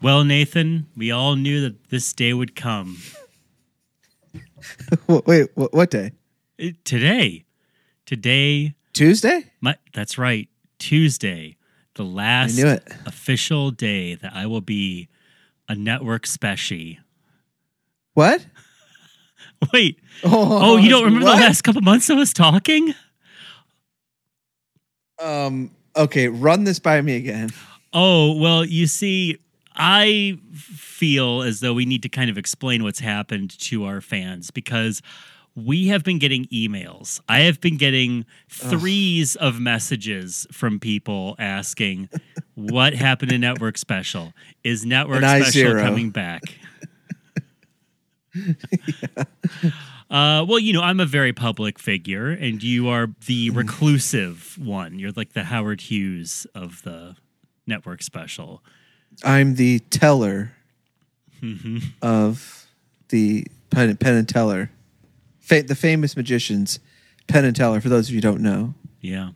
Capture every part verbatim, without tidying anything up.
Well, Nathan, we all knew that this day would come. Wait, what day? Today. Today. Tuesday? My, that's right. Tuesday. The last official day that I will be a network special. What? Wait. Oh, oh, you don't remember what? The last couple months of us talking? Um. Okay, run this by me again. Oh, well, you see, I feel as though we need to kind of explain what's happened to our fans because we have been getting emails. I have been getting threes Ugh. of messages from people asking, what happened to Network Special? Is Network Special zero. coming back? yeah. Uh, well, you know, I'm a very public figure, and you are the reclusive one. You're like the Howard Hughes of the Network Special. I'm the teller mm-hmm. of the Penn, Penn and Teller. Fa- the famous magicians, Penn and Teller, for those of you who don't know. Yeah.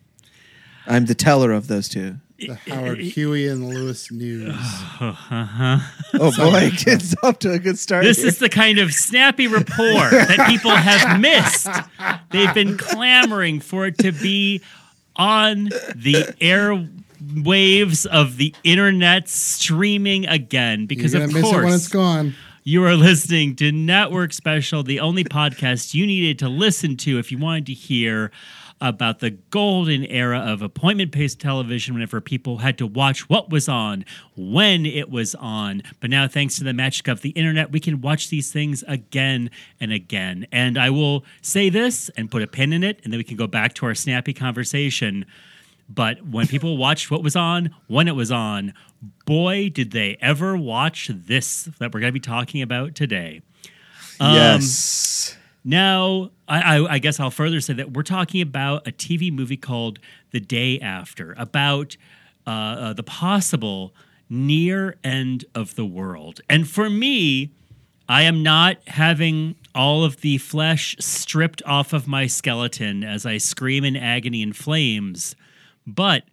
I'm the teller of those two. The Howard Huey and Lewis News. Oh, uh-huh. oh boy, it's off to a good start. This here. is the kind of snappy rapport that people have missed. They've been clamoring for it to be on the airwaves of the internet streaming again. Because You're of miss course, it when it's gone. You are listening to Network Special, the only podcast you needed to listen to if you wanted to hear about the golden era of appointment-based television whenever people had to watch what was on, when it was on. But now, thanks to the magic of the internet, we can watch these things again and again. And I will say this and put a pin in it, and then we can go back to our snappy conversation. But when people watched what was on, when it was on, boy, did they ever watch this that we're going to be talking about today. Um, yes. Now, I, I, I guess I'll further say that we're talking about a T V movie called The Day After, about uh, uh, the possible near end of the world. And for me, I am not having all of the flesh stripped off of my skeleton as I scream in agony and flames, but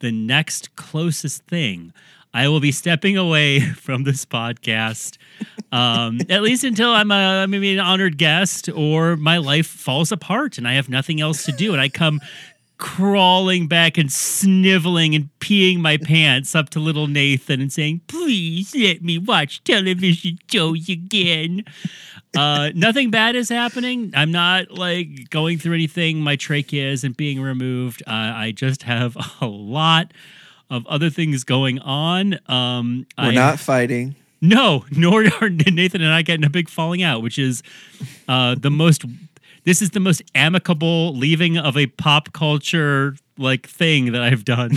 the next closest thing, I will be stepping away from this podcast, um, at least until I'm a, maybe an honored guest or my life falls apart and I have nothing else to do. And I come crawling back and sniveling and peeing my pants up to little Nathan and saying, please let me watch television shows again. Uh, nothing bad is happening. I'm not like going through anything. My trachea isn't being removed. Uh, I just have a lot of other things going on. Um, We're I, not fighting. No, nor are Nathan and I getting a big falling out, which is uh, the most, this is the most amicable leaving of a pop culture like thing that I've done.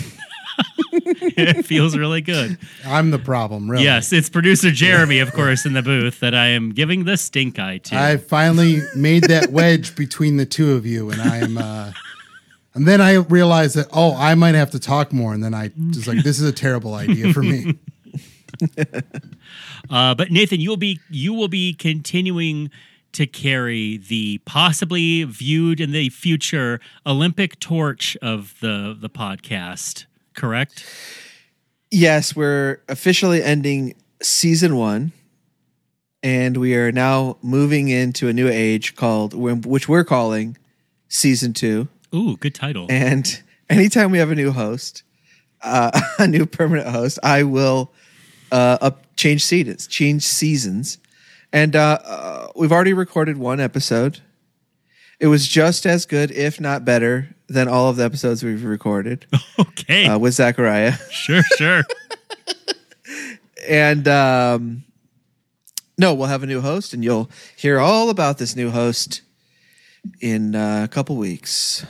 It feels really good. I'm the problem, really. Yes, it's producer Jeremy, of course, in the booth that I am giving the stink eye to. I finally made that wedge between the two of you, and I am... Uh, And then I realized that, oh, I might have to talk more. And then I was like, this is a terrible idea for me. uh, but Nathan, you'll be you will be continuing to carry the possibly viewed in the future Olympic torch of the, the podcast, correct? Yes, we're officially ending season one. And we are now moving into a new age called, which we're calling season two. Ooh, good title. And anytime we have a new host, uh, a new permanent host, I will uh, up, change seasons, change seasons. And uh, uh, we've already recorded one episode. It was just as good, if not better, than all of the episodes we've recorded. Okay. Uh, with Zachariah. Sure, sure. And um, no, we'll have a new host, and you'll hear all about this new host in uh, a couple weeks.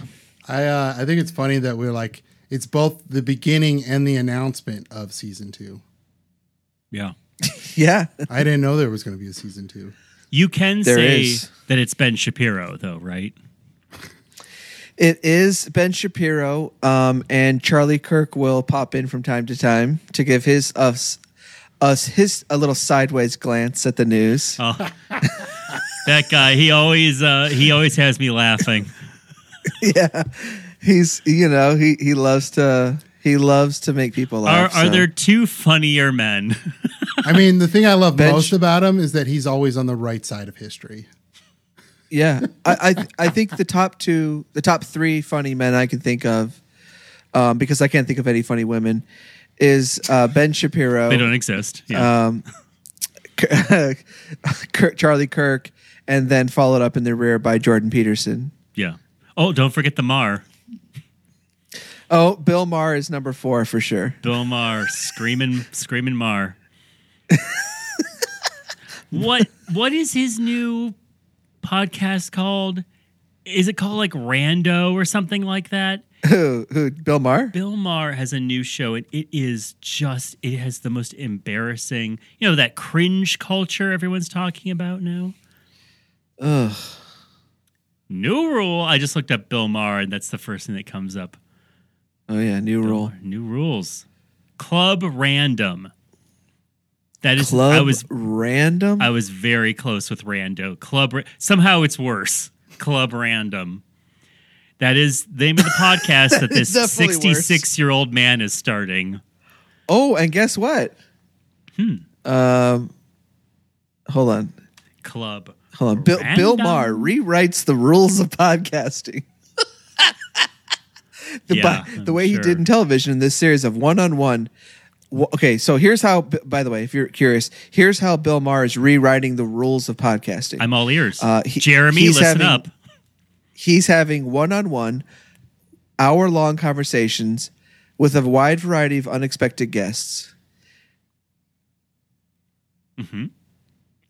I uh, I think it's funny that we're like, it's both the beginning and the announcement of season two. Yeah. Yeah. I didn't know there was going to be a season two. You can there say is. that it's Ben Shapiro, though, right? It is Ben Shapiro, um, and Charlie Kirk will pop in from time to time to give his us us his a little sideways glance at the news. Oh. That guy, he always uh, he always has me laughing. Yeah, he's you know he, he loves to he loves to make people laugh. Are, are so. there two funnier men? I mean, the thing I love ben most Sh- about him is that he's always on the right side of history. Yeah, I, I I think the top two, the top three funny men I can think of, um, because I can't think of any funny women, is uh, Ben Shapiro. They don't exist. Yeah. Um, Charlie Kirk, and then followed up in the rear by Jordan Peterson. Yeah. Oh, don't forget the Maher. Oh, Bill Maher is number four for sure. Bill Maher, screaming, screaming Maher. What what is his new podcast called? Is it called like Rando or something like that? Who? Who? Bill Maher? Bill Maher has a new show, and it is just, it has the most embarrassing, you know, that cringe culture everyone's talking about now. Ugh. New rule. I just looked up Bill Maher, and that's the first thing that comes up. Oh yeah, new Bill, rule. New rules. Club Random. That is, Club I was Random. I was very close with Rando. Club somehow it's worse. Club Random. That is the name of the podcast that, that this sixty-six-year-old man is starting. Oh, and guess what? Hmm. Um, hold on. Club. Hold on. Bill, Bill Maher rewrites the rules of podcasting. the, yeah, by, the way sure. he did in television in this series of one-on-one. Okay, so here's how, by the way, if you're curious, here's how Bill Maher is rewriting the rules of podcasting. I'm all ears. Uh, he, Jeremy, listen having, up. He's having one-on-one, hour-long conversations with a wide variety of unexpected guests. Mm-hmm.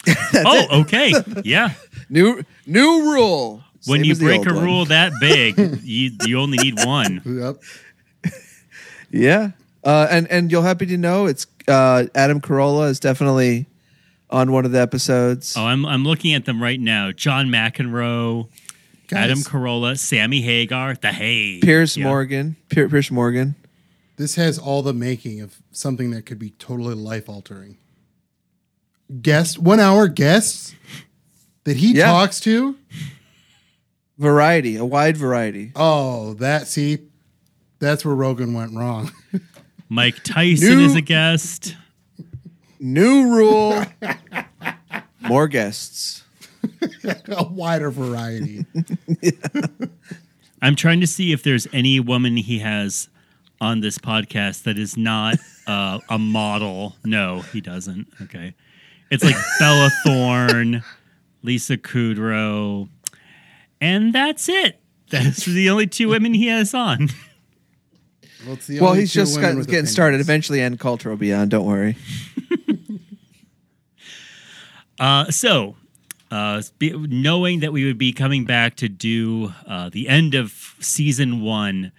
Oh, it. Okay. Yeah. New new rule. When Same you break a rule one. That big, you you only need one. Yep. Yeah. Uh, and, and you'll happy to know it's uh, Adam Carolla is definitely on one of the episodes. Oh, I'm I'm looking at them right now. John McEnroe. Guys. Adam Carolla, Sammy Hagar, the Hay, Piers yeah. Morgan, Pier, Piers Morgan. This has all the making of something that could be totally life-altering. Guest, one-hour guests that he yeah. talks to. Variety, a wide variety. Oh, that see, that's where Rogan went wrong. Mike Tyson new, is a guest. New rule: more guests. A wider variety. Yeah. I'm trying to see if there's any woman he has on this podcast that is not uh, a model. No, he doesn't. Okay. It's like Bella Thorne, Lisa Kudrow, and that's it. That's the only two women he has on. Well, it's the well only he's two just got, getting opinions. Started. Eventually, and cultural beyond. Don't worry. uh, so... Uh, be, knowing that we would be coming back to do uh, the end of season one,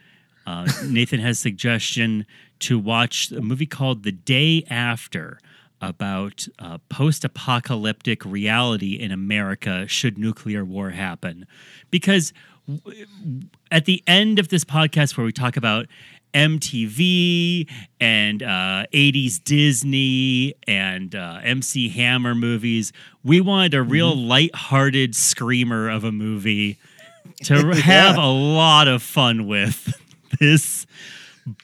uh, Nathan has a suggestion to watch a movie called The Day After about uh, post-apocalyptic reality in America should nuclear war happen. Because w- at the end of this podcast where we talk about M T V and uh, eighties Disney and uh, M C Hammer movies. We wanted a real mm-hmm. lighthearted screamer of a movie to yeah. have a lot of fun with. This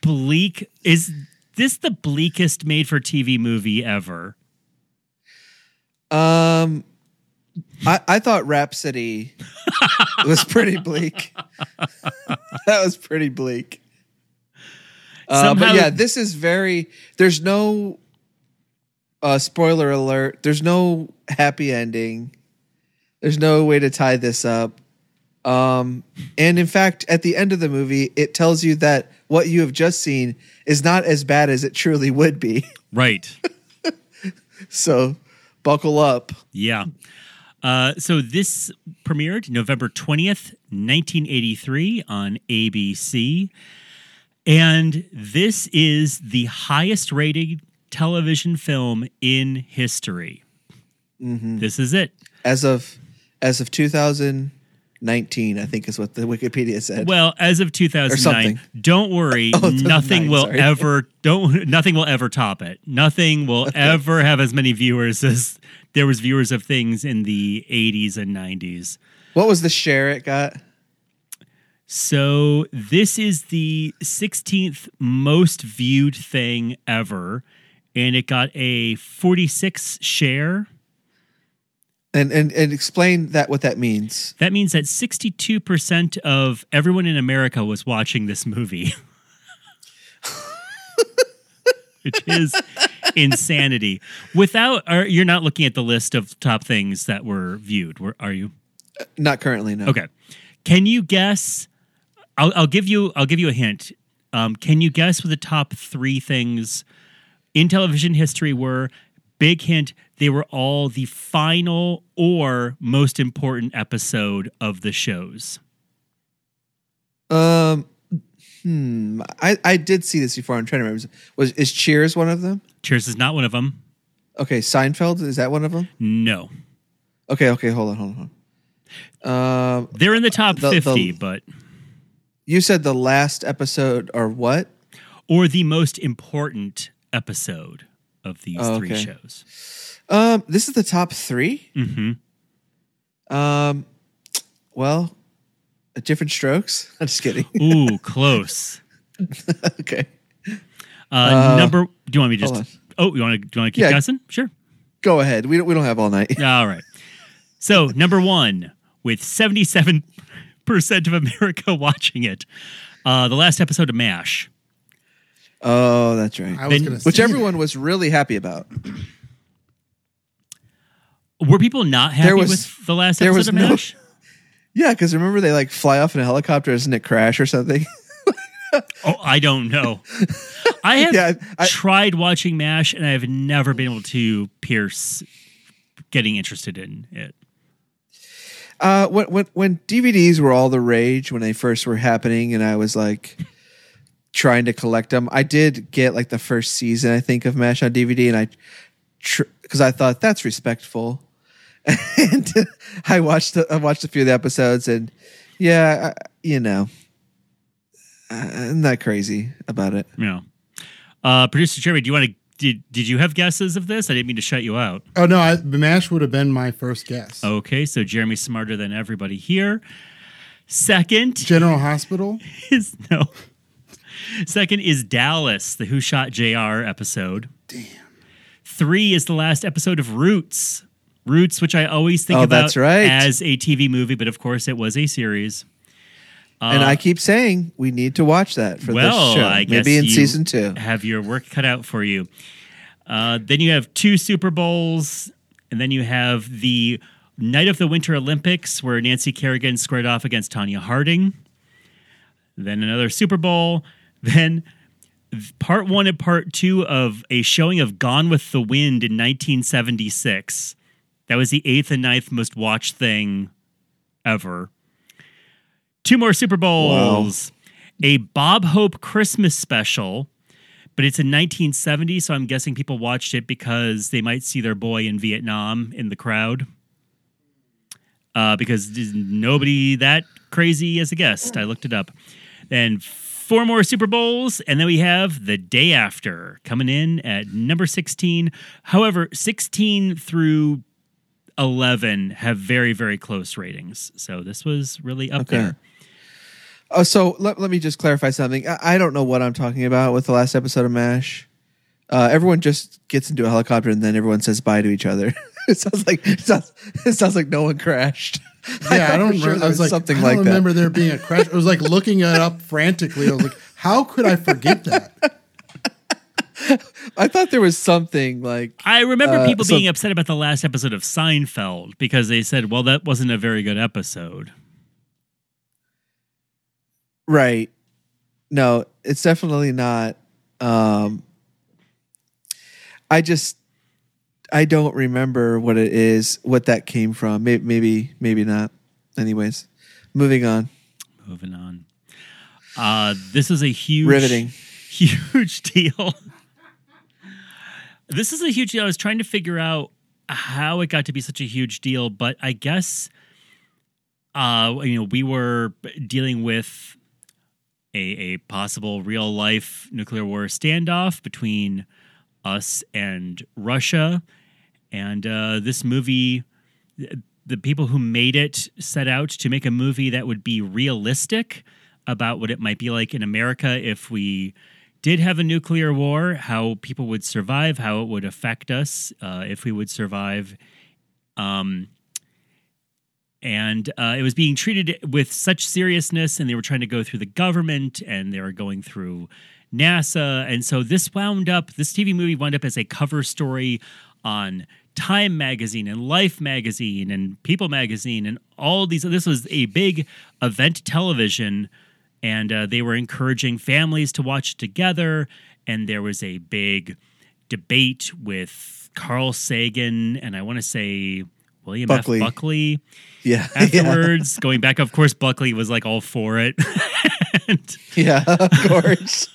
bleak is this the bleakest made-for-T V movie ever? Um, I, I thought Rhapsody was pretty bleak. That was pretty bleak. Uh, Somehow, but yeah, this is very, there's no, uh, spoiler alert, there's no happy ending. There's no way to tie this up. Um, and in fact, at the end of the movie, it tells you that what you have just seen is not as bad as it truly would be. Right. So buckle up. Yeah. Uh, so this premiered November twentieth, nineteen eighty-three on A B C. And this is the highest-rated television film in history. Mm-hmm. This is it. As of as of two thousand nineteen, I think is what the Wikipedia said. Well, as of two thousand nine, don't worry, oh, nothing will sorry. ever don't nothing will ever top it. Nothing will okay. ever have as many viewers as there was viewers of things in the eighties and nineties. What was the share it got? So this is the sixteenth most viewed thing ever. and it got a forty-six share. And, and and explain that what that means. That means that sixty-two percent of everyone in America was watching this movie. Which is insanity. Without, are, you're not looking at the list of top things that were viewed, are you? Not currently, no. Okay. Can you guess? I'll, I'll give you I'll give you a hint. Um, can you guess what the top three things in television history were? Big hint, they were all the final or most important episode of the shows. Um, hmm, I, I did see this before. I'm trying to remember. Was is Cheers one of them? Cheers is not one of them. Okay, Seinfeld, is that one of them? No. Okay, okay, hold on, hold on. Um, uh, They're in the top the, fifty, the, but... You said the last episode or what? Or the most important episode of these oh, okay. three shows. Um, this is the top three? Mm-hmm. Um, well, Different Strokes? I'm just kidding. Ooh, close. Okay. Uh, uh, number... Do you want me to just... Oh, you want to, do you want to keep yeah, guessing? Sure. Go ahead. We don't, we don't have all night. All right. So, number one, with seventy-seven percent of America watching it, uh, the last episode of MASH. Oh, that's right. I was then, which everyone that. was really happy about. Were people not happy was, with the last episode of no, MASH? Yeah, because remember they like fly off in a helicopter, doesn't it crash or something? Oh, I don't know. I have yeah, I, tried watching MASH, and I have never been able to pierce getting interested in it. Uh, when, when when D V Ds were all the rage when they first were happening, and I was like trying to collect them, I did get like the first season I think of MASH on D V D, and I because tr- I thought that's respectful, and I watched the, I watched a few of the episodes, and yeah, I, you know, I'm not crazy about it. Yeah, uh, producer Jeremy, do you want to? Did did you have guesses of this? I didn't mean to shut you out. Oh, no. I, MASH would have been my first guess. Okay, so Jeremy's smarter than everybody here. Second. General Hospital? Is no. Second is Dallas, the Who Shot J R episode. Damn. Three is the last episode of Roots. Roots, which I always think oh, about that's right. as a T V movie, but of course it was a series. Uh, and I keep saying we need to watch that for well, this show. I guess maybe in you season two. Have your work cut out for you. Uh, then you have two Super Bowls, and then you have the night of the Winter Olympics where Nancy Kerrigan squared off against Tonya Harding. Then another Super Bowl. Then part one and part two of a showing of Gone with the Wind in nineteen seventy-six. That was the eighth and ninth most watched thing ever. Two more Super Bowls, wow. A Bob Hope Christmas special, but it's in nineteen seventy, so I'm guessing people watched it because they might see their boy in Vietnam in the crowd, uh, because there's nobody that crazy as a guest. I looked it up. And four more Super Bowls, and then we have The Day After coming in at number sixteen. However, sixteen through eleven have very, very close ratings, so this was really up okay. there. Uh, so let, let me just clarify something. I, I don't know what I'm talking about with the last episode of MASH. Uh, everyone just gets into a helicopter and then everyone says bye to each other. It sounds like it sounds, it sounds like no one crashed. Yeah, I, I don't remember. Sure there I was was like, something I don't like remember that. There being a crash. I was like looking it up frantically. I was like, how could I forget that? I thought there was something like... I remember uh, people so, being upset about the last episode of Seinfeld because they said, well, that wasn't a very good episode. Right. No, it's definitely not. Um, I just, I don't remember what it is, what that came from. Maybe, maybe, maybe not. Anyways, moving on. Moving on. Uh, this is a huge... Riveting. Huge deal. This is a huge deal. I was trying to figure out how it got to be such a huge deal, but I guess... Uh, you know, we were dealing with a, a possible real life nuclear war standoff between us and Russia. And uh, this movie, the people who made it set out to make a movie that would be realistic about what it might be like in America if we did have a nuclear war, how people would survive, how it would affect us, uh, if we would survive. Um, and uh, it was being treated with such seriousness, and they were trying to go through the government, and they were going through NASA. And so this wound up, this T V movie wound up as a cover story on Time magazine and Life magazine and People magazine and all these. This was a big event television, and uh, they were encouraging families to watch together. And there was a big debate with Carl Sagan and I want to say William Buckley. F. Buckley. Yeah. Afterwards, yeah. Going back, of course, Buckley was like all for it. and, yeah, of course.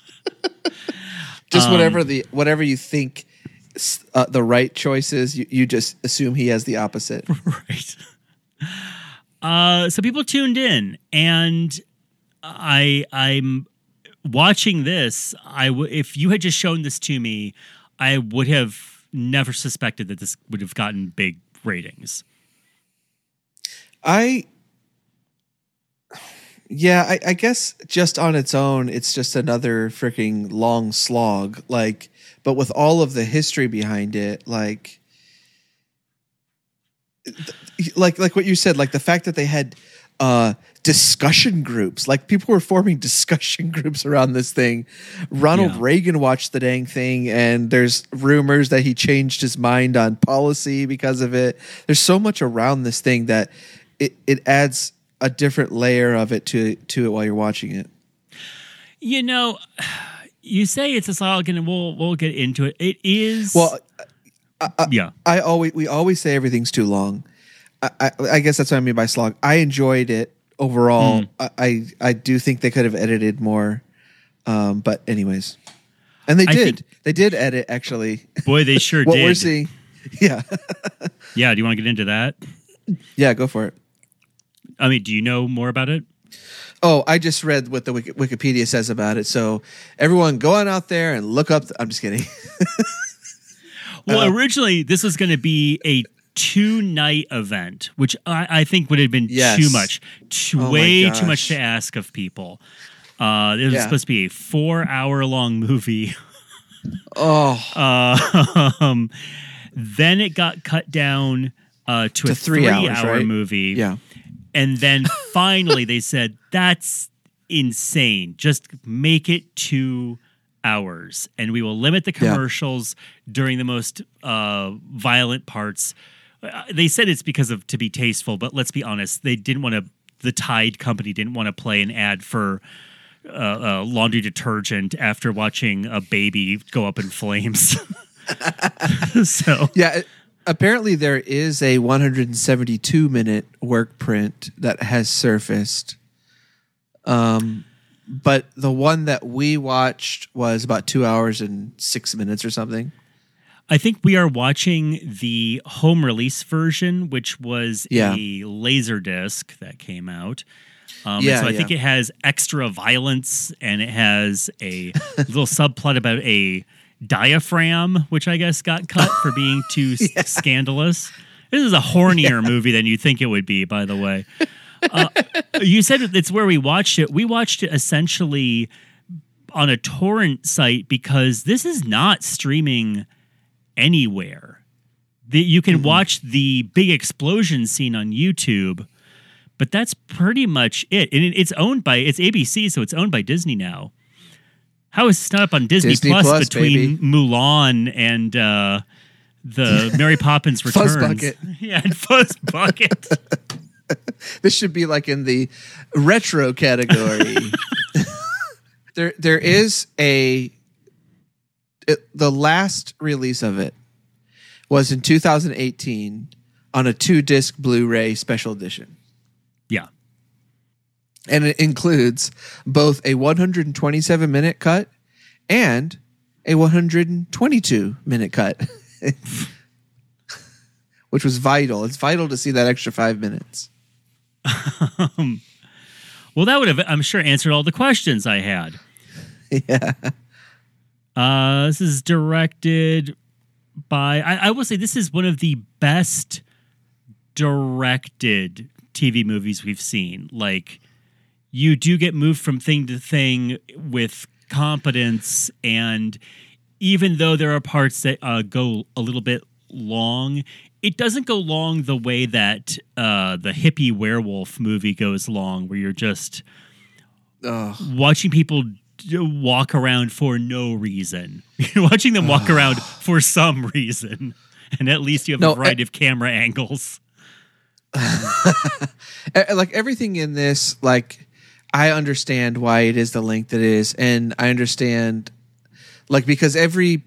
Just um, whatever the whatever you think. Uh, the right choices, you, you just assume he has the opposite. Right. Uh, so people tuned in, and I, I'm watching this. I w- if you had just shown this to me, I would have never suspected that this would have gotten big ratings. I, yeah, I, I guess just on its own, it's just another freaking long slog. Like, but with all of the history behind it, like, like, like what you said, like the fact that they had uh, discussion groups, like people were forming discussion groups around this thing. Ronald yeah. Reagan watched the dang thing, and there's rumors that he changed his mind on policy because of it. There's so much around this thing that it, it adds a different layer of it to to it while you're watching it. You know. You say it's a slog, and we'll we'll get into it. It is. Well, I, I, yeah. I always we always say everything's too long. I, I, I guess that's what I mean by slog. I enjoyed it overall. Mm. I, I I do think they could have edited more, um, but anyways, and they I did. Think, they did edit actually. Boy, they sure what did. What we're seeing, yeah, yeah. Do you want to get into that? Yeah, go for it. I mean, do you know more about it? Oh, I just read what the Wiki- Wikipedia says about it. So everyone go on out there and look up. The- I'm just kidding. Well, uh, originally this was going to be a two night event, which I, I think would have been yes. too much, too, oh way too much to ask of people. Uh, it was yeah. supposed to be a four hour long movie. oh, uh, um, then it got cut down uh, to, to a three, three hours, hour right? movie. Yeah. And then finally they said, that's insane. Just make it two hours and we will limit the commercials yeah. during the most uh, violent parts. Uh, they said it's because of to be tasteful, but let's be honest. They didn't want to, the Tide company didn't want to play an ad for uh, uh, laundry detergent after watching a baby go up in flames. so yeah. Apparently, there is a one hundred seventy-two minute work print that has surfaced. Um, but the one that we watched was about two hours and six minutes or something. I think we are watching the home release version, which was yeah. a Laserdisc that came out. Um, yeah, so I yeah. think it has extra violence, and it has a little subplot about a diaphragm, which I guess got cut for being too yeah. scandalous. This is a hornier yeah. movie than you think it would be, by the way. Uh, you said it's where we watched it. We watched it essentially on a torrent site because this is not streaming anywhere. The, you can mm-hmm. watch the big explosion scene on YouTube, but that's pretty much it. And it's owned by, it's A B C, so it's owned by Disney now. How is it not up on Disney, Disney Plus, Plus between baby. Mulan and uh, the Mary Poppins Returns? Fuzzbucket. Yeah, and Fuzzbucket. This should be like in the retro category. there, There is a... It, the last release of it was in two thousand eighteen on a two-disc Blu-ray special edition. Yeah. And it includes both a one hundred twenty-seven minute cut and a one hundred twenty-two minute cut, which was vital. It's vital to see that extra five minutes. Um, well, that would have, I'm sure, answered all the questions I had. Yeah. Uh, this is directed by, I, I will say this is one of the best directed T V movies we've seen. Like... You do get moved from thing to thing with competence. And even though there are parts that uh, go a little bit long, it doesn't go long the way that uh, the hippie werewolf movie goes long, where you're just Ugh. watching people walk around for no reason. You're watching them walk Ugh. around for some reason. And at least you have no, a variety I- of camera angles. Like everything in this, like I understand why it is the length it is, and I understand, like, because every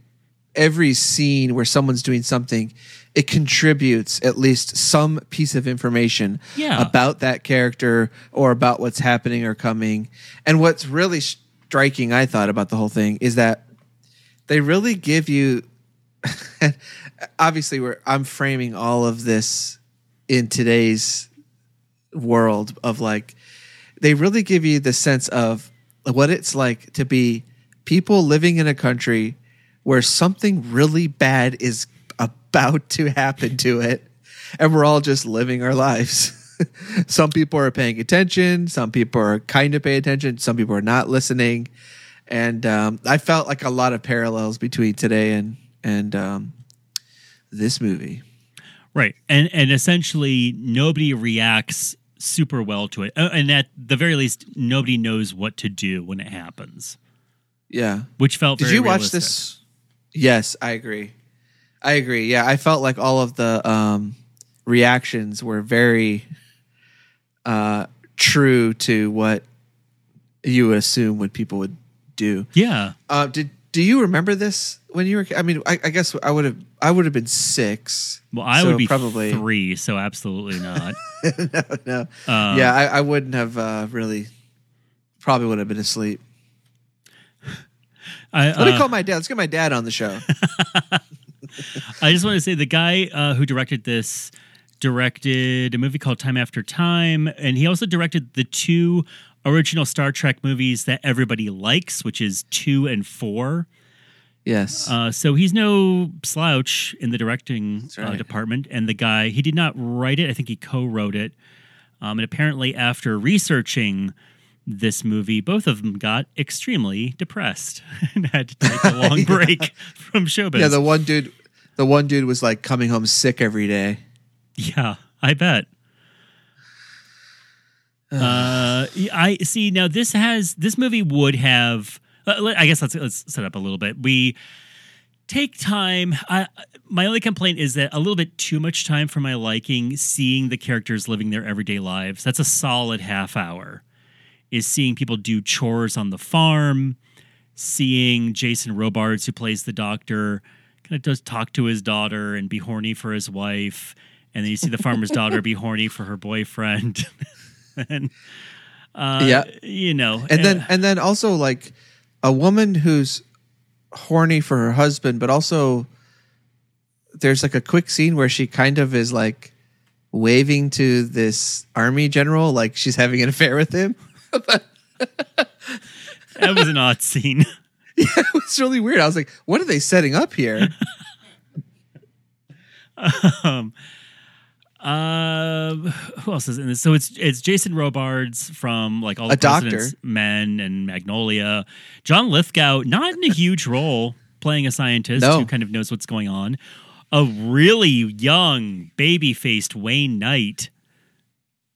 every scene where someone's doing something, it contributes at least some piece of information yeah. about that character or about what's happening or coming. And what's really striking, I thought, about the whole thing is that they really give you. Obviously, we're I'm framing all of this in today's world of, like, they really give you the sense of what it's like to be people living in a country where something really bad is about to happen to it, and we're all just living our lives. Some people are paying attention, some people are kind of paying attention, some people are not listening. And um, I felt like a lot of parallels between today and and um, this movie. Right, and and essentially nobody reacts super well to it, uh, and at the very least, nobody knows what to do when it happens. Yeah, which felt. Did very you watch realistic. This? Yes, I agree. I agree. Yeah, I felt like all of the um, reactions were very uh, true to what you would assume what people would do. Yeah. Uh, did do you remember this? When you were, I mean, I, I guess I would have, I would have been six. Well, I so would be probably three, so absolutely not. no, no, um, yeah, I, I wouldn't have uh, really. Probably would have been asleep. I, uh, Let me call my dad. Let's get my dad on the show. I just want to say the guy uh, who directed this directed a movie called Time After Time, and he also directed the two original Star Trek movies that everybody likes, which is two and four. Yes. Uh, so he's no slouch in the directing right. uh, department. And the guy, he did not write it. I think he co-wrote it. Um, and apparently after researching this movie, both of them got extremely depressed and had to take a long yeah. break from showbiz. Yeah, the one dude the one dude was like coming home sick every day. Yeah, I bet. uh, I see, now this has, this movie would have... I guess let's let's set up a little bit. We take time. I, my only complaint is that a little bit too much time for my liking, seeing the characters living their everyday lives. That's a solid half hour, is seeing people do chores on the farm, seeing Jason Robards, who plays the doctor, kind of does talk to his daughter and be horny for his wife. And then you see the farmer's daughter be horny for her boyfriend. and, uh, yeah. You know. And, and then And then also, like... a woman who's horny for her husband, but also there's like a quick scene where she kind of is like waving to this army general, like she's having an affair with him. That was an odd scene. Yeah, it was really weird. I was like, what are they setting up here? um, uh, who else is in this? So it's it's Jason Robards from like All the President's Men and Magnolia. John Lithgow, not in a huge role, playing a scientist no. who kind of knows what's going on. A really young, baby-faced Wayne Knight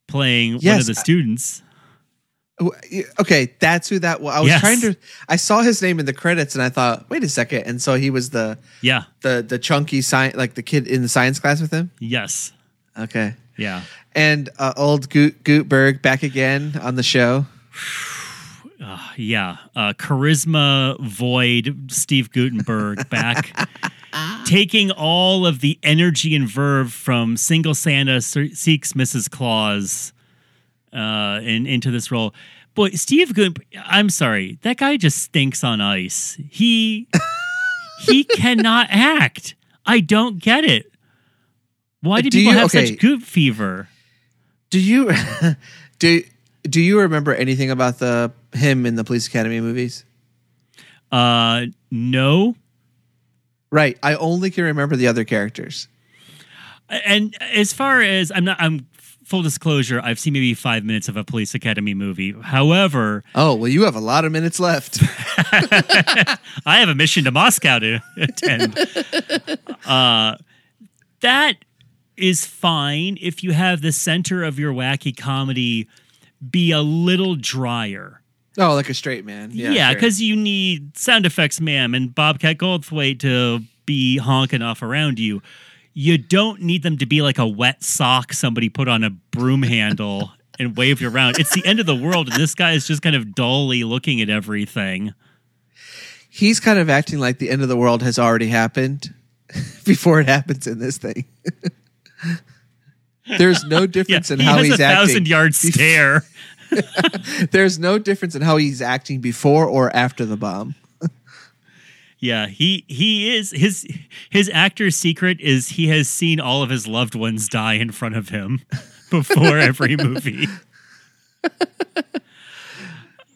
playing yes, one of the students. I, okay, that's who that was. I was yes. trying to. I saw his name in the credits, and I thought, wait a second. And so he was the yeah the the chunky sci- like the kid in the science class with him. Yes. Okay. Yeah. And uh, old Gut- Gutenberg back again on the show. Uh, yeah. Uh, charisma void Steve Gutenberg back. Taking all of the energy and verve from Single Santa Seeks Missus Claus uh, in, into this role. Boy, Steve Gutenberg, I'm sorry. That guy just stinks on ice. He He cannot act. I don't get it. Why do, do people you, have okay. such goop fever? Do you do do you remember anything about the him in the Police Academy movies? Uh, no. Right, I only can remember the other characters. And as far as I'm not, I'm full disclosure, I've seen maybe five minutes of a Police Academy movie. However... Oh, well, you have a lot of minutes left. I have a mission to Moscow to attend. Uh, that is fine if you have the center of your wacky comedy be a little drier. Oh, like a straight man. Yeah, because yeah, sure. You need sound effects, ma'am, and Bobcat Goldthwait to be honking off around you. You don't need them to be like a wet sock somebody put on a broom handle and waved around. It's the end of the world, and this guy is just kind of dully looking at everything. He's kind of acting like the end of the world has already happened before it happens in this thing. There's no difference yeah, in how he's acting. He has a thousand-yard stare. There's no difference in how he's acting before or after the bomb. Yeah, he he is his his actor's secret is he has seen all of his loved ones die in front of him before every movie.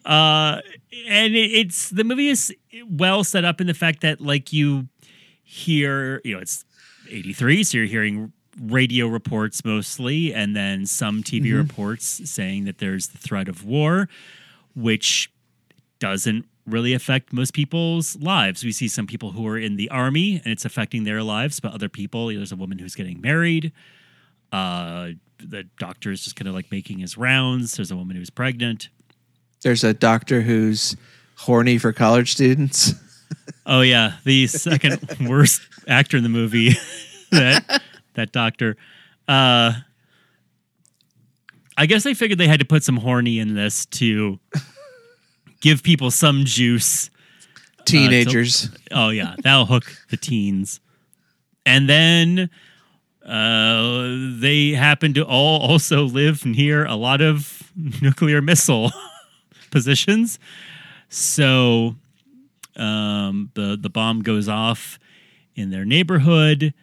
Uh, and it, it's the movie is well set up in the fact that like you hear, you know, it's eighty-three, so you're hearing radio reports mostly, and then some T V mm-hmm. reports saying that there's the threat of war, which doesn't really affect most people's lives. We see some people who are in the army, and it's affecting their lives, but other people, you know, there's a woman who's getting married. Uh, the doctor is just kind of like making his rounds. There's a woman who's pregnant. There's a doctor who's horny for college students. Oh, yeah. The second worst actor in the movie, that that doctor. Uh, I guess they figured they had to put some horny in this to... give people some juice. Teenagers. Uh, to, oh, yeah. That'll hook the teens. And then uh, they happen to all also live near a lot of nuclear missile positions. So um, the, the bomb goes off in their neighborhood.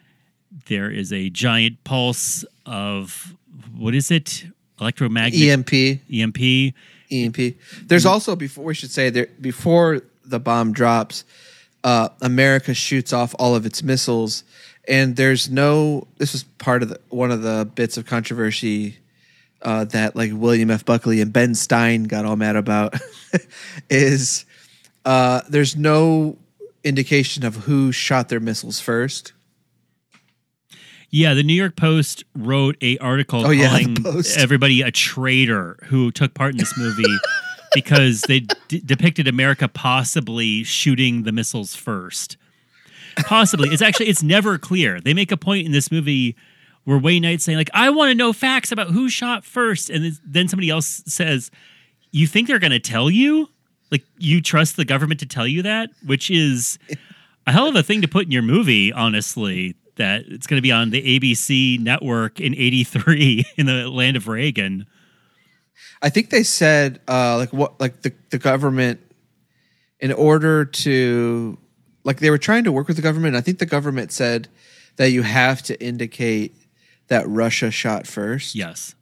There is a giant pulse of, what is it? Electromagnetic. E M P. E M P. E M P. There's also, before we should say, there before the bomb drops, uh, America shoots off all of its missiles, and there's no. This was part of the, one of the bits of controversy uh, that like William F. Buckley and Ben Stein got all mad about. is uh, there's no indication of who shot their missiles first. Yeah, the New York Post wrote a article oh, yeah, calling everybody a traitor who took part in this movie because they d- depicted America possibly shooting the missiles first. Possibly. It's actually, it's never clear. They make a point in this movie where Wayne Knight's saying, like, I want to know facts about who shot first. And then somebody else says, you think they're going to tell you? Like, you trust the government to tell you that? Which is a hell of a thing to put in your movie, honestly. That it's going to be on the A B C network in eighty-three in the land of Reagan. I think they said uh, like what like the, the government in order to like they were trying to work with the government. I think the government said that you have to indicate that Russia shot first. Yes.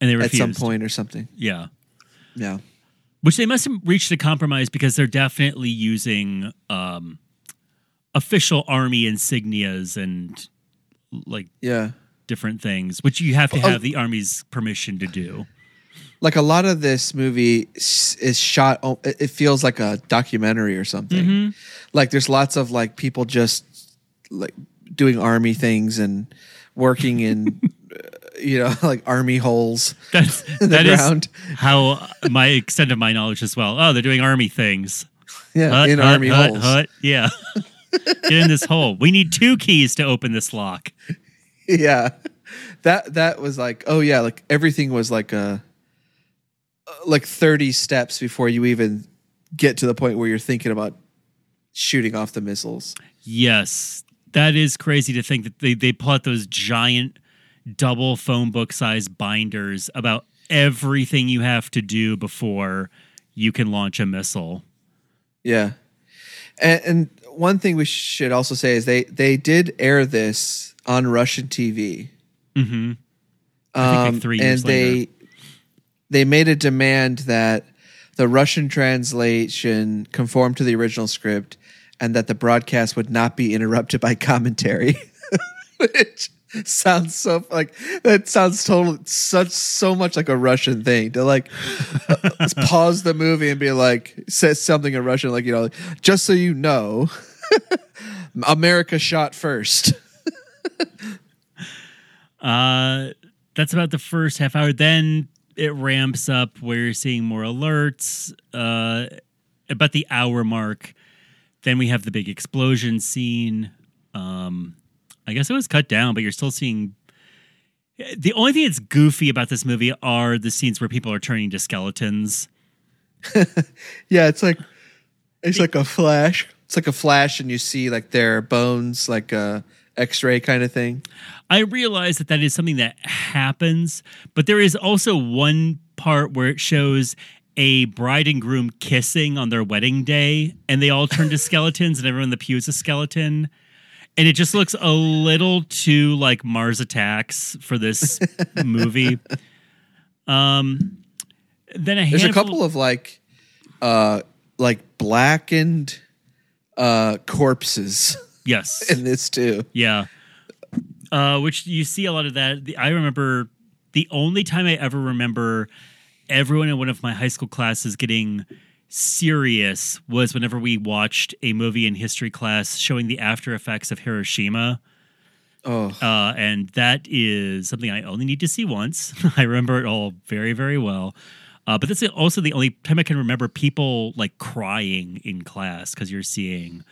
And they refused. At some point or something. Yeah. Yeah. Which they must have reached a compromise because they're definitely using um, official army insignias and like yeah. different things, which you have to have oh. the army's permission to do. Like a lot of this movie is shot, it feels like a documentary or something. Mm-hmm. Like there's lots of like people just like doing army things and working in, you know, like army holes. That's, in the that ground. Is how my extent of my knowledge as well. Oh, they're doing army things. Yeah, hut, in hut, army hut, holes. Hut, yeah. Get in this hole. We need two keys to open this lock. Yeah. That that was like, oh yeah, like everything was like a like thirty steps before you even get to the point where you're thinking about shooting off the missiles. Yes. That is crazy to think that they, they pull out those giant double phone book size binders about everything you have to do before you can launch a missile. Yeah. And, and one thing we should also say is they, they did air this on Russian T V. Mm-hmm. I think um, like three years and they, later. They made a demand that the Russian translation conform to the original script and that the broadcast would not be interrupted by commentary. Which sounds so like that sounds total such so much like a Russian thing to like pause the movie and be like, say something in Russian, like, you know, like, just so you know, America shot first. uh, that's about the first half hour. Then it ramps up where you're seeing more alerts. Uh, about the hour mark, then we have the big explosion scene. Um, I guess it was cut down, but you're still seeing... The only thing that's goofy about this movie are the scenes where people are turning to skeletons. Yeah, it's like it's like a flash. It's like a flash and you see like their bones, like a X-ray kind of thing. I realize that that is something that happens, but there is also one part where it shows a bride and groom kissing on their wedding day, and they all turn to skeletons, and everyone in the pew is a skeleton. And it just looks a little too like Mars Attacks for this movie. Um, then a there's a couple of like, uh, like blackened uh, corpses. Yes, in this too. Yeah, uh, which you see a lot of that. I remember the only time I ever remember everyone in one of my high school classes getting serious was whenever we watched a movie in history class showing the after effects of Hiroshima. Oh, uh, and that is something I only need to see once. I remember it all very, very well. Uh, but that's also the only time I can remember people like crying in class, because you're seeing,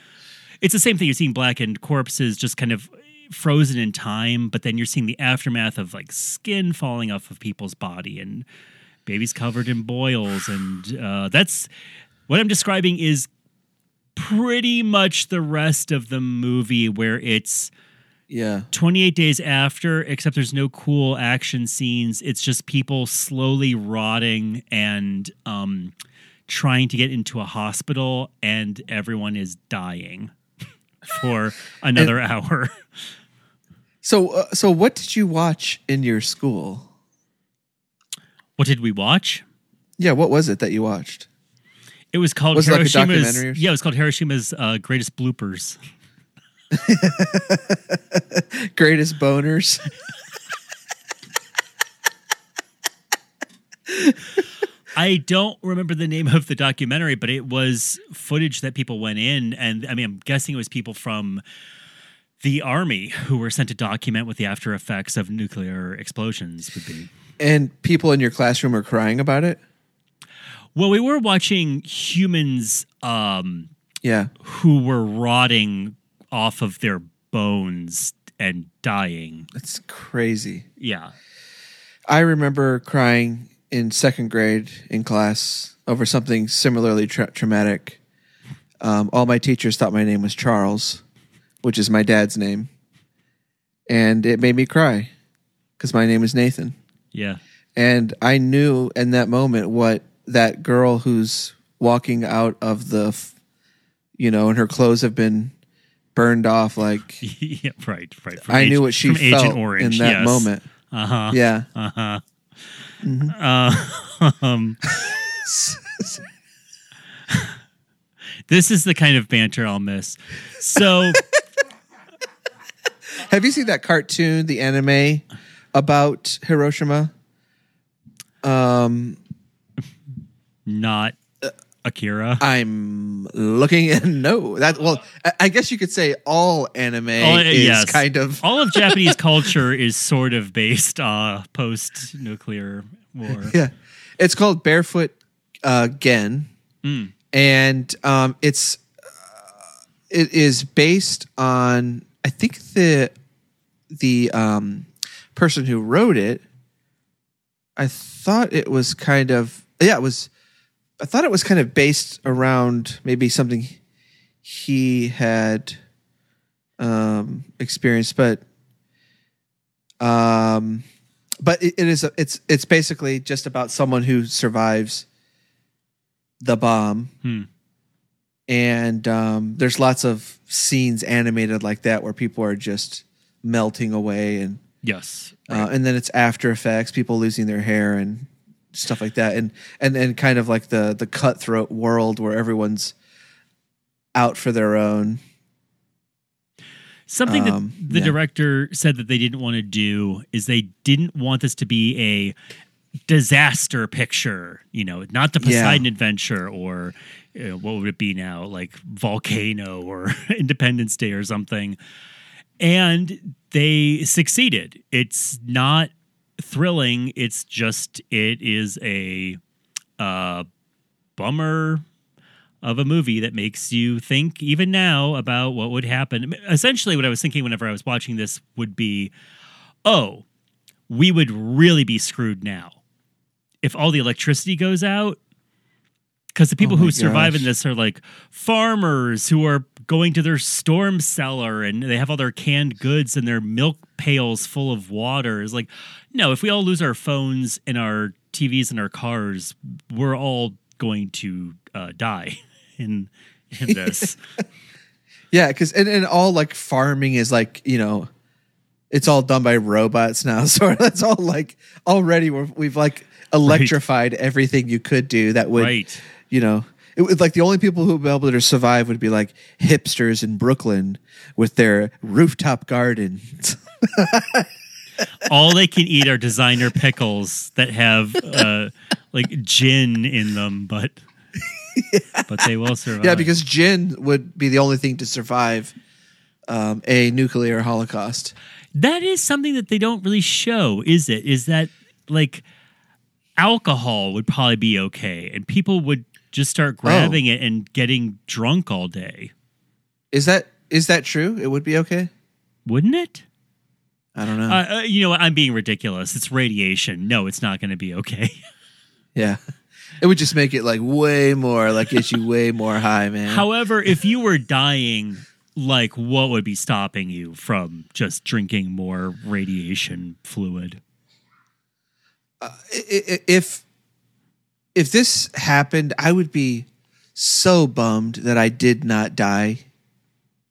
it's the same thing. You're seeing blackened corpses just kind of frozen in time, but then you're seeing the aftermath of like skin falling off of people's body and babies covered in boils, and uh, that's what I'm describing is pretty much the rest of the movie, where it's yeah twenty-eight days after, except there's no cool action scenes. It's just people slowly rotting and um, trying to get into a hospital, and everyone is dying for another and, hour. So, uh, so what did you watch in your school? What did we watch? Yeah, what was it that you watched? It was called was Hiroshima's. It like a documentary or something? Yeah, it was called Hiroshima's uh, Greatest Bloopers. Greatest Boners. I don't remember the name of the documentary, but it was footage that people went in, and I mean, I'm guessing it was people from the army who were sent to document what the after effects of nuclear explosions would be. And people in your classroom are crying about it? Well, we were watching humans um, yeah, who were rotting off of their bones and dying. That's crazy. Yeah. I remember crying in second grade in class over something similarly tra- traumatic. Um, all my teachers thought my name was Charles, which is my dad's name. And it made me cry because my name is Nathan. Yeah. And I knew in that moment what that girl who's walking out of the, you know, and her clothes have been burned off, like, yeah, right, right. From I Agent, knew what she felt Orange, in that yes. moment. Uh-huh. Yeah. Uh-huh. Mm-hmm. Uh, um, this is the kind of banter I'll miss. So. Have you seen that cartoon, the anime about Hiroshima? Um, Not Akira. I'm looking at no. That well, I guess you could say all anime all, is yes. kind of all of Japanese culture is sort of based uh, post nuclear war. Yeah, it's called Barefoot uh, Gen, mm. and um, it's uh, it is based on I think the the um. person who wrote it, I thought it was kind of yeah, it was. I thought it was kind of based around maybe something he had um, experienced, but um, but it, it is a, it's it's basically just about someone who survives the bomb, hmm. and um, there's lots of scenes animated like that where people are just melting away and. Yes. Right. Uh, and then it's after effects, people losing their hair and stuff like that. And and then kind of like the, the cutthroat world where everyone's out for their own. Something um, that the yeah. director said that they didn't want to do is they didn't want this to be a disaster picture, you know, not the Poseidon yeah. Adventure or you know, what would it be now, like Volcano or Independence Day or something. And they succeeded. It's not thrilling. It's just it is a uh, bummer of a movie that makes you think even now about what would happen. Essentially, what I was thinking whenever I was watching this would be, oh, we would really be screwed now if all the electricity goes out. Because the people oh who survive gosh. in this are like farmers who are going to their storm cellar and they have all their canned goods and their milk pails full of water. It's like, no, if we all lose our phones and our T Vs and our cars, we're all going to uh, die in in this. yeah, because and, and all like farming is like, you know, it's all done by robots now. So that's all like already we're, we've like electrified right. everything you could do that would right. you know, it was like the only people who would be able to survive would be like hipsters in Brooklyn with their rooftop gardens. All they can eat are designer pickles that have uh, like gin in them, but yeah. but they will survive. Yeah, because gin would be the only thing to survive um, a nuclear holocaust. That is something that they don't really show, is it? Is that like alcohol would probably be okay, and people would just start grabbing oh. it and getting drunk all day. Is that is that true? It would be okay? Wouldn't it? I don't know. Uh, uh, you know what? I'm being ridiculous. It's radiation. No, it's not going to be okay. Yeah. It would just make it like way more, like get you way more high, man. However, if you were dying, like what would be stopping you from just drinking more radiation fluid? Uh, if... If this happened, I would be so bummed that I did not die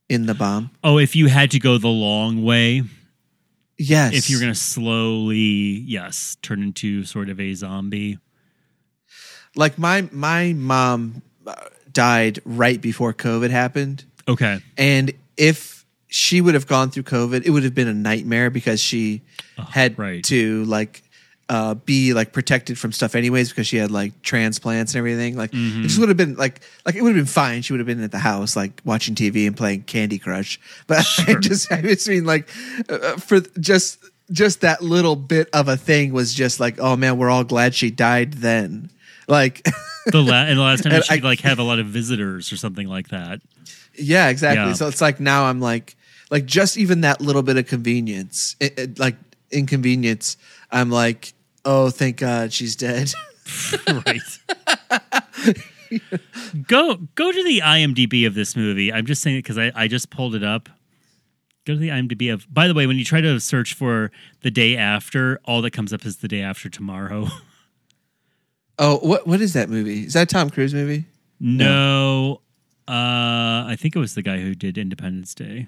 in the bomb. Oh, if you had to go the long way? Yes. If you're going to slowly, yes, turn into sort of a zombie. Like my my mom died right before COVID happened. Okay. And if she would have gone through COVID, it would have been a nightmare because she oh, had right. to like... Uh, be like protected from stuff anyways because she had like transplants and everything. Like mm-hmm. it just would have been like like it would have been fine. She would have been at the house like watching T V and playing Candy Crush. But sure. I just I just mean like uh, for just just that little bit of a thing was just like, oh man, we're all glad she died then. Like the la- and the last time she like have a lot of visitors or something like that. Yeah, exactly. Yeah. So it's like now I'm like like just even that little bit of convenience, it, it, like inconvenience. I'm like, oh, thank God she's dead. Right. go go to the I M D B of this movie. I'm just saying it because I, I just pulled it up. Go to the I M D B of... By the way, when you try to search for The Day After, all that comes up is The Day After Tomorrow. Oh, what what is that movie? Is that a Tom Cruise movie? No. no. Uh, I think it was the guy who did Independence Day.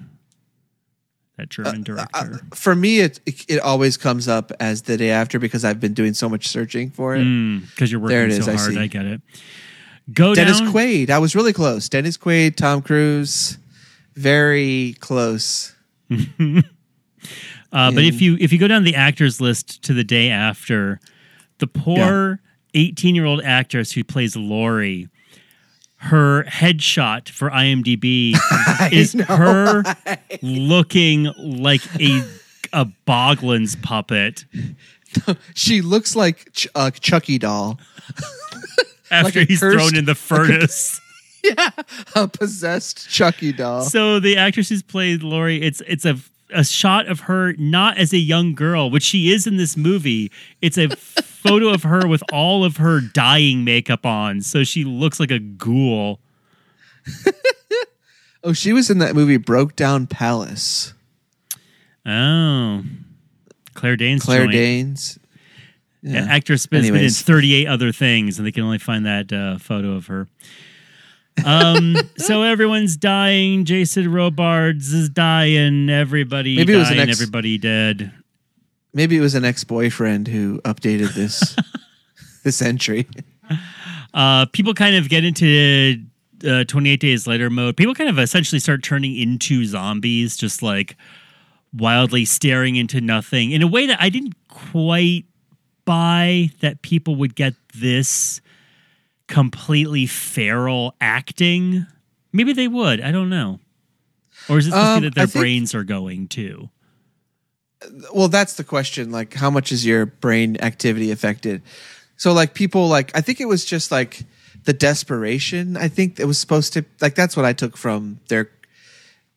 That German director. Uh, uh, for me, it, it it always comes up as The Day After because I've been doing so much searching for it. Because mm, you're working there it so is, hard, I, I get it. Go Dennis down. Quaid. I was really close. Dennis Quaid, Tom Cruise, very close. uh, and, but if you if you go down the actors list to The Day After, the poor eighteen-year-old yeah. actress who plays Lori. Her headshot for I M D B is her why. looking like a a Bogglins puppet. No, she looks like Ch- a Chucky doll. After like he's cursed, thrown in the furnace. Like a, yeah, a possessed Chucky doll. So the actress who's played Lori, it's it's a a shot of her not as a young girl, which she is in this movie. It's a photo of her with all of her dying makeup on, so she looks like a ghoul. Oh, she was in that movie Broke Down Palace. Oh. Claire Danes. Claire joint. Danes. Yeah. An actress has been in thirty-eight other things, and they can only find that uh, photo of her. um, so everyone's dying. Jason Robards is dying. Everybody maybe dying. It was an ex- everybody dead. Maybe it was an ex-boyfriend who updated this this entry. Uh, people kind of get into uh, twenty-eight Days Later mode, people kind of essentially start turning into zombies, just like wildly staring into nothing in a way that I didn't quite buy, that people would get this completely feral acting. Maybe they would. I don't know. Or is it supposed um, to be that their think, brains are going too? Well, that's the question. Like, how much is your brain activity affected? So, like, people, like, I think it was just like the desperation. I think it was supposed to, like, that's what I took from their,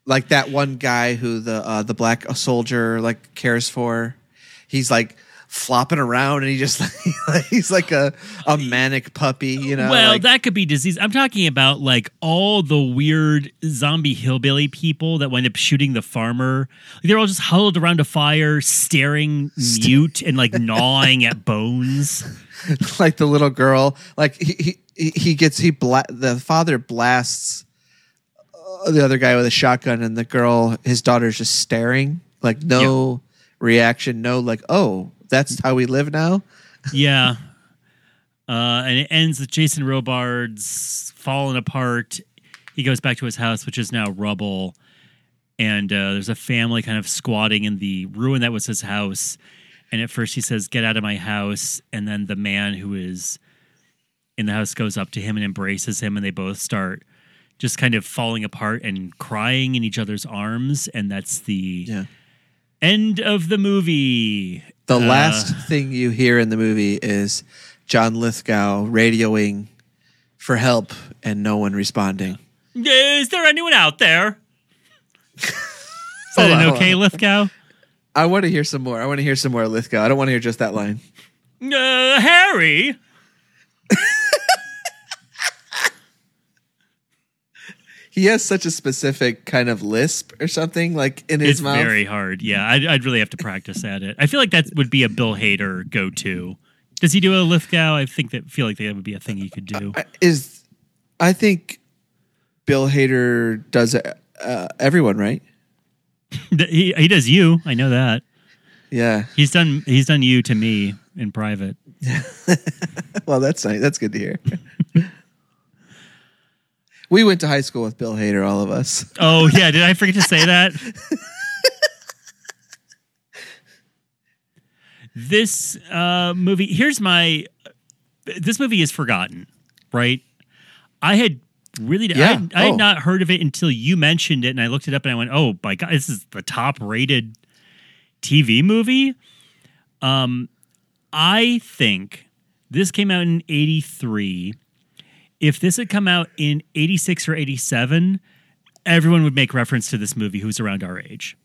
like, that one guy who the uh, the black soldier like cares for. He's like flopping around, and he just like, he's like a, a manic puppy, you know. Well, like, that could be disease. I'm talking about like all the weird zombie hillbilly people that wind up shooting the farmer. They're all just huddled around a fire, staring St- mute and like gnawing at bones. Like the little girl, like he he, he gets he bla- the father blasts uh, the other guy with a shotgun, and the girl, his daughter's just staring, like no yeah. reaction, no like oh. That's how we live now? Yeah. Uh, and it ends with Jason Robards falling apart. He goes back to his house, which is now rubble. And uh, there's a family kind of squatting in the ruin that was his house. And at first he says, "Get out of my house." And then the man who is in the house goes up to him and embraces him. And they both start just kind of falling apart and crying in each other's arms. And that's the yeah. end of the movie. The last uh, thing you hear in the movie is John Lithgow radioing for help and no one responding. Is there anyone out there? Is that on, an okay, Lithgow? I want to hear some more. I want to hear some more Lithgow. I don't want to hear just that line. Uh, Harry? He has such a specific kind of lisp or something like in his it's mouth. It's very hard. Yeah, I'd, I'd really have to practice at it. I feel like that would be a Bill Hader go-to. Does he do a Lithgow? I think that feel like that would be a thing he could do. Uh, is I think Bill Hader does uh, everyone, right? he he does you. I know that. Yeah, he's done. He's done you to me in private. Well, that's nice. That's good to hear. We went to high school with Bill Hader, all of us. Oh, yeah. Did I forget to say that? This uh, movie, here's my, this movie is forgotten, right? I had really, yeah. I, I oh. had not heard of it until you mentioned it, and I looked it up and I went, oh my God, this is the top rated T V movie. Um, I think this came out in eighty-three. If this had come out in eighty-six or eighty-seven, everyone would make reference to this movie who's around our age.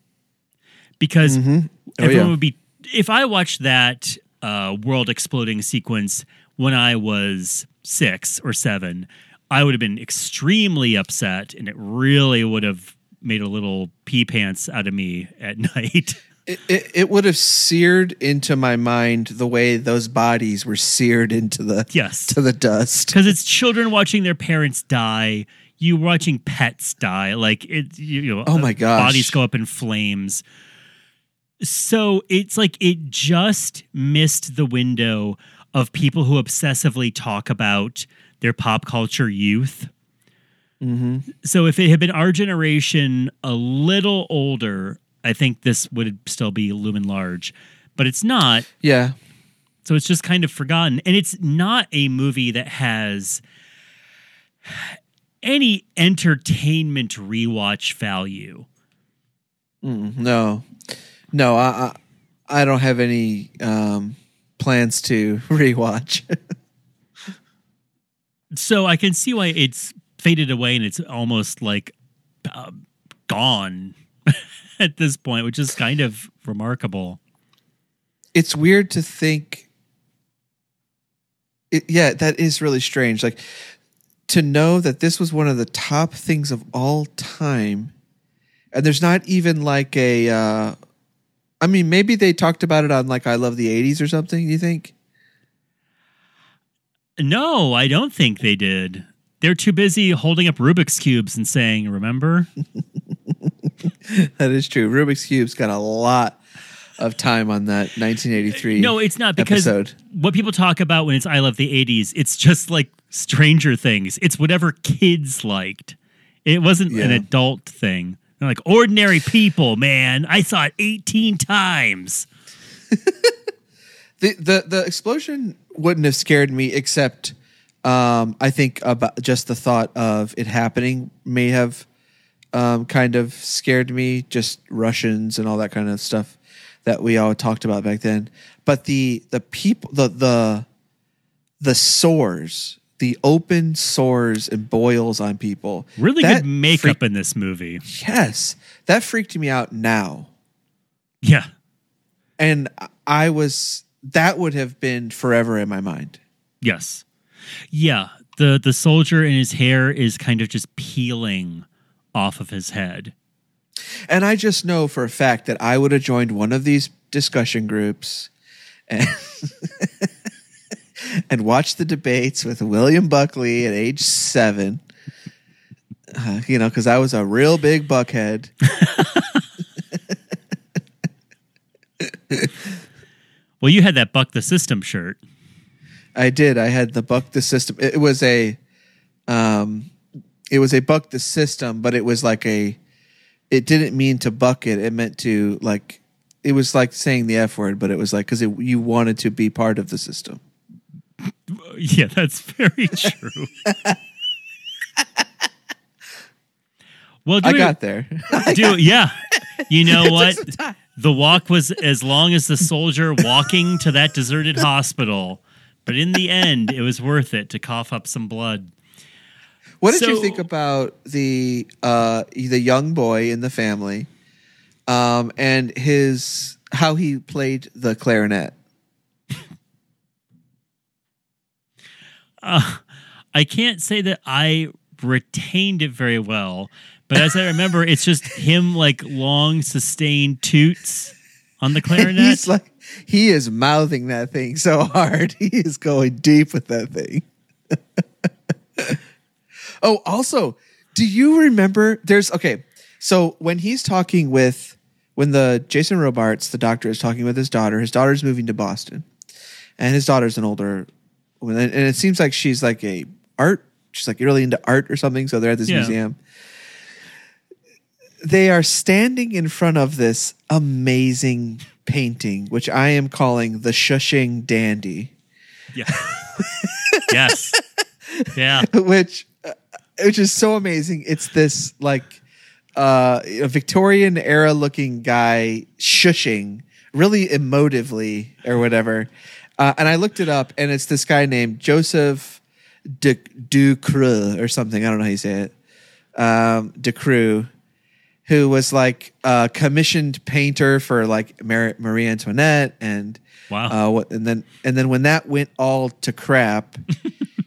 Because mm-hmm. oh, everyone yeah. would be... If I watched that uh, world-exploding sequence when I was six or seven, I would have been extremely upset, and it really would have made a little pee pants out of me at night. It, it, it would have seared into my mind the way those bodies were seared into the yes. to the dust. Because it's children watching their parents die. You watching pets die. Like it, you know. Oh my gosh! Bodies go up in flames. So it's like it just missed the window of people who obsessively talk about their pop culture youth. Mm-hmm. So if it had been our generation, a little older, I think this would still be looming large, but it's not. Yeah. So it's just kind of forgotten. And it's not a movie that has any entertainment rewatch value. Mm, no. No, I, I I don't have any um, plans to rewatch. So I can see why it's faded away and it's almost like uh, gone. At this point, which is kind of remarkable. It's weird to think. It, yeah, that is really strange. Like to know that this was one of the top things of all time. And there's not even like a, uh, I mean, maybe they talked about it on like, I Love the eighties or something. You think? No, I don't think they did. They're too busy holding up Rubik's Cubes and saying, remember? That is true. Rubik's Cube's got a lot of time on that nineteen eighty-three episode. No, it's not, because episode. What people talk about when it's I Love the eighties, it's just like Stranger Things. It's whatever kids liked. It wasn't yeah. an adult thing. They're like, ordinary people, man. I saw it eighteen times. the, the the explosion wouldn't have scared me, except um, I think about just the thought of it happening may have um, kind of scared me. Just Russians and all that kind of stuff that we all talked about back then. But the the people, the the the sores. The open sores and boils on people. Really that good makeup freak- in this movie. Yes. That freaked me out now. Yeah. And I was, that would have been forever in my mind. Yes. Yeah. The, the soldier in his hair is kind of just peeling off of his head. And I just know for a fact that I would have joined one of these discussion groups and... and watch the debates with William Buckley at age seven. Uh, you know, because I was a real big buckhead. Well, you had that Buck the System shirt. I did. I had the Buck the System. It was a, um, it was a Buck the System, but it was like a, it didn't mean to buck it. It meant to like, it was like saying the F word, but it was like, because you wanted to be part of the system. Yeah, that's very true. Well, do I we, got there. I do got yeah. You know what? The walk was as long as the soldier walking to that deserted hospital, but in the end, it was worth it to cough up some blood. What did so, you think about the uh, the young boy in the family, um, and his how he played the clarinet? Uh, I can't say that I retained it very well, but as I remember, it's just him like long sustained toots on the clarinet. He's like, he is mouthing that thing so hard. He is going deep with that thing. Oh, also, do you remember there's okay. So when he's talking with, when the Jason Robards, the doctor is talking with his daughter, his daughter's moving to Boston and his daughter's an older and it seems like she's like a art, she's like really into art or something. So they're at this yeah. museum. They are standing in front of this amazing painting, which I am calling the Shushing Dandy. Yeah. Yes. Yeah. Which, which is so amazing. It's this like uh, a Victorian era looking guy shushing really emotively or whatever. Uh, and I looked it up, and it's this guy named Joseph De Ducru or something. I don't know how you say it. Um, Ducru, who was like a commissioned painter for like Mar- Marie Antoinette, and wow, uh, and then and then when that went all to crap,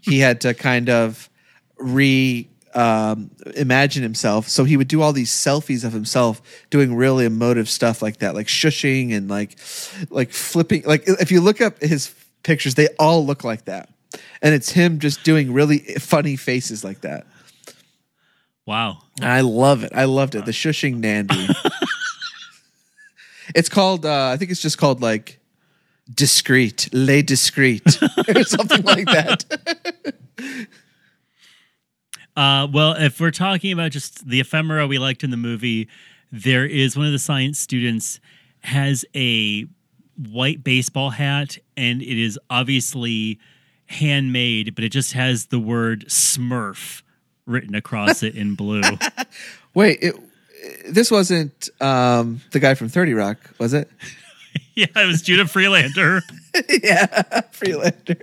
he had to kind of re um, imagine himself. So he would do all these selfies of himself doing really emotive stuff like that, like shushing and like, like flipping. Like if you look up his pictures, they all look like that. And it's him just doing really funny faces like that. Wow. And I love it. I loved it. The Shushing Dandy. It's called, uh, I think it's just called like discreet, les discreet or something like that. Uh, well, if we're talking about just the ephemera we liked in the movie, there is one of the science students has a white baseball hat, and it is obviously handmade, but it just has the word Smurf written across it in blue. Wait, it, this wasn't um, the guy from thirty rock, was it? Yeah, it was Judah Freelander. Yeah, Freelander.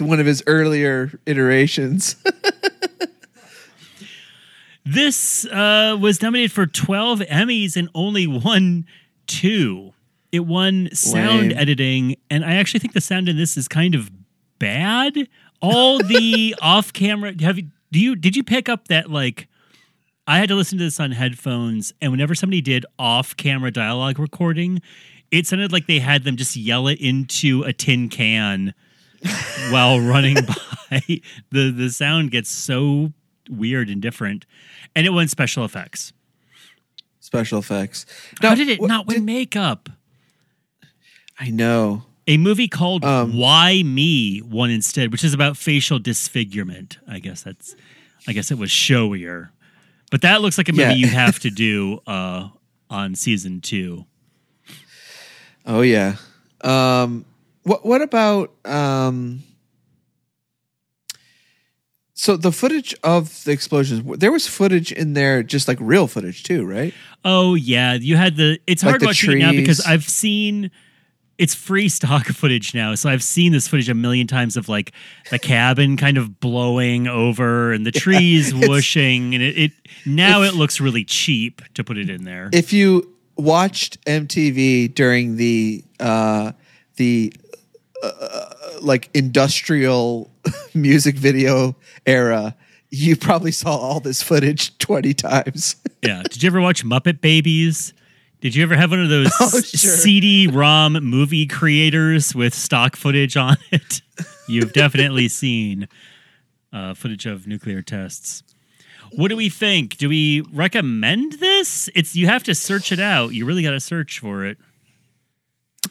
One of his earlier iterations. This uh, was nominated for twelve Emmys and only won two. It won sound Lame. editing, and I actually think the sound in this is kind of bad. All the off-camera. Have you? Do you? Did you pick up that like? I had to listen to this on headphones, and whenever somebody did off-camera dialogue recording, it sounded like they had them just yell it into a tin can. While running by, the, the sound gets so weird and different, and it won special effects. Special effects. Now, how did it wh- not win did- makeup? I know. A movie called um, Why Me won instead, which is about facial disfigurement. I guess that's, I guess it was showier. But that looks like a movie yeah. you have to do uh, on season two. Oh, yeah. Um, what What about... Um, so the footage of the explosions, there was footage in there, just like real footage too, right? Oh, yeah. You had the... It's like hard watching it now because I've seen... It's free stock footage now, so I've seen this footage a million times of like the cabin kind of blowing over and the trees yeah, whooshing, and it, it now it looks really cheap to put it in there. If you watched M T V during the uh, the uh, like industrial music video era, you probably saw all this footage twenty times. Yeah, did you ever watch Muppet Babies? Did you ever have one of those oh, sure. C D ROM movie creators with stock footage on it? You've definitely seen uh, footage of nuclear tests. What do we think? Do we recommend this? It's you have to search it out. You really got to search for it.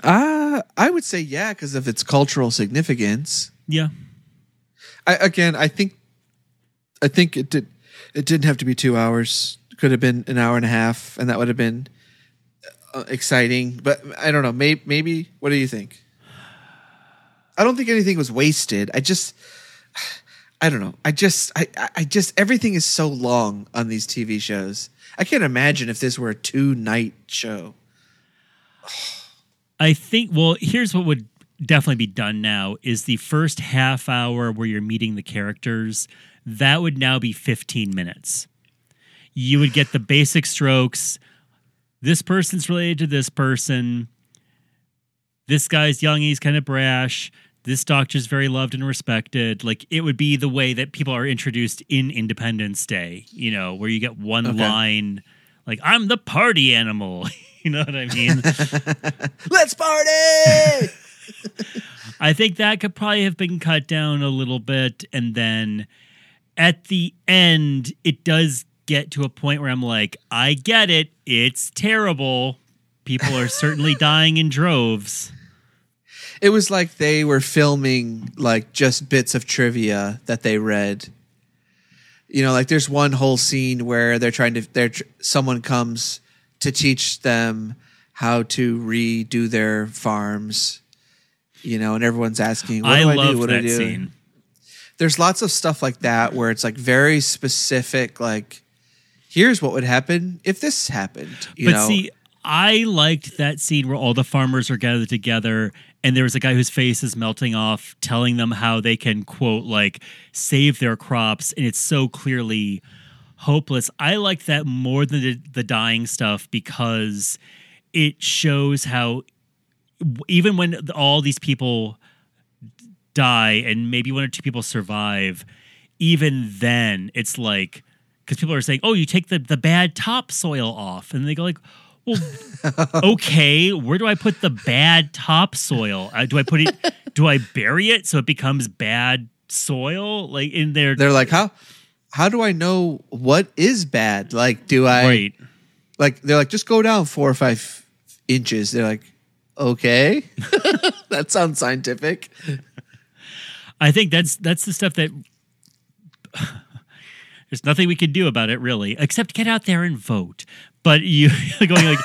Uh, I would say yeah, because of its cultural significance. Yeah. I, again, I think, I think it did. It didn't have to be two hours. It could have been an hour and a half, and that would have been exciting, but I don't know. Maybe, maybe. What do you think? I don't think anything was wasted. I just, I don't know. I just, I, I just. Everything is so long on these T V shows. I can't imagine if this were a two-night show. I think. Well, here's what would definitely be done now: is the first half hour where you're meeting the characters. That would now be fifteen minutes. You would get the basic strokes. This person's related to this person. This guy's young. He's kind of brash. This doctor's very loved and respected. Like, it would be the way that people are introduced in Independence Day, you know, where you get one okay. line, like, I'm the party animal. You know what I mean? Let's party! I think that could probably have been cut down a little bit. And then at the end, it does get to a point where I'm like, I get it. It's terrible. People are certainly dying in droves. It was like they were filming like just bits of trivia that they read. You know, like there's one whole scene where they're trying to, they're, someone comes to teach them how to redo their farms, you know, and everyone's asking, what do I, I do? What do I do? Scene. There's lots of stuff like that where it's like very specific, like, here's what would happen if this happened. You but know? see, I liked that scene where all the farmers are gathered together and there was a guy whose face is melting off telling them how they can, quote, like, save their crops. And it's so clearly hopeless. I liked that more than the, the dying stuff because it shows how even when all these people die and maybe one or two people survive, even then it's like, because people are saying, oh, you take the, the bad topsoil off. And they go like, well, okay, where do I put the bad topsoil? Uh, do I put it, do I bury it so it becomes bad soil? Like in there. They're like, how how do I know what is bad? Like, do I, right. like, they're like, just go down four or five inches. They're like, okay, that sounds scientific. I think that's that's the stuff that... There's nothing we can do about it, really, except get out there and vote. But you going like,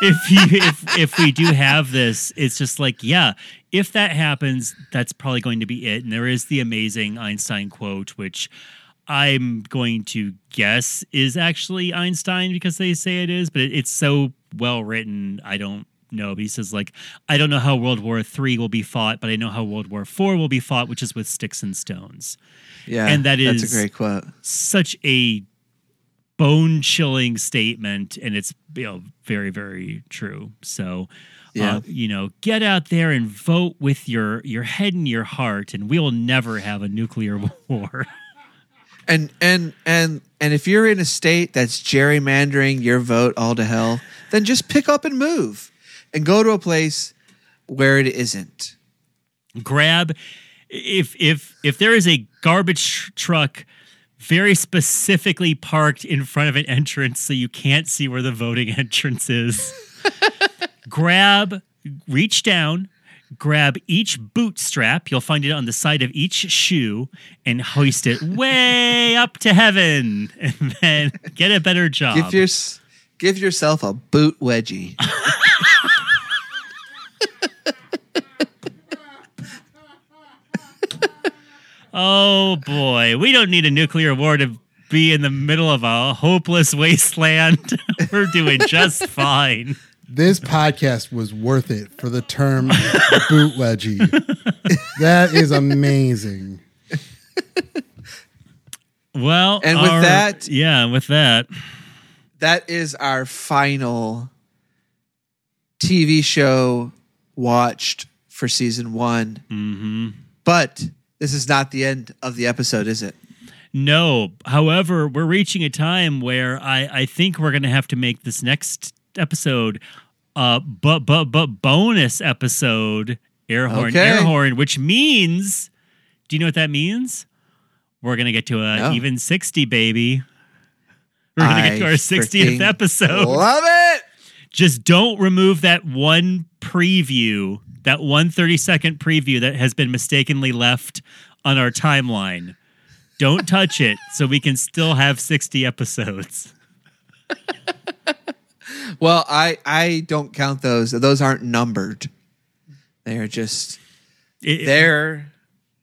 if you if if we do have this, it's just like, yeah, if that happens, that's probably going to be it. And there is the amazing Einstein quote, which I'm going to guess is actually Einstein because they say it is, but it, it's so well written, I don't know. But he says like, I don't know how World War Three will be fought, but I know how World War Four will be fought, which is with sticks and stones. Yeah, and that is that's a great quote. Such a bone-chilling statement, and it's you know, very, very true. So, yeah. uh, you know, get out there and vote with your, your head and your heart, and we will never have a nuclear war. And and and and if you're in a state that's gerrymandering your vote all to hell, then just pick up and move, and go to a place where it isn't. Grab. If if if there is a garbage truck very specifically parked in front of an entrance so you can't see where the voting entrance is. Grab, reach down, grab each boot strap. You'll find it on the side of each shoe and hoist it way up to heaven and then get a better job. Give, your, give yourself a boot wedgie. Oh, boy. We don't need a nuclear war to be in the middle of a hopeless wasteland. We're doing just fine. This podcast was worth it for the term boot wedgie. That is amazing. Well, and with our, that, yeah, with that, that is our final T V show watched for season one. Mm-hmm. But this is not the end of the episode, is it? No. However, we're reaching a time where I, I think we're going to have to make this next episode uh, but but but bonus episode, air horn, okay. air horn, which means, do you know what that means? We're going to get to an no. even sixty, baby. We're going to get to our sixtieth episode. Love it! Just don't remove that one preview. That one thirty-second preview that has been mistakenly left on our timeline. Don't touch it so we can still have sixty episodes. Well, I I don't count those. Those aren't numbered. They are just it, there.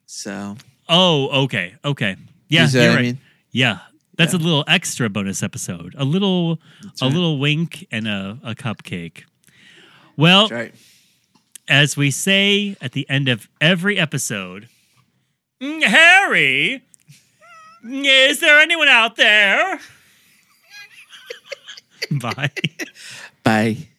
So. Oh, okay. Okay. Yeah, you're right. I mean? Yeah. That's yeah. a little extra bonus episode. A little That's a right. little wink and a, a cupcake. Well, That's right. As we say at the end of every episode, Harry, is there anyone out there? Bye. Bye.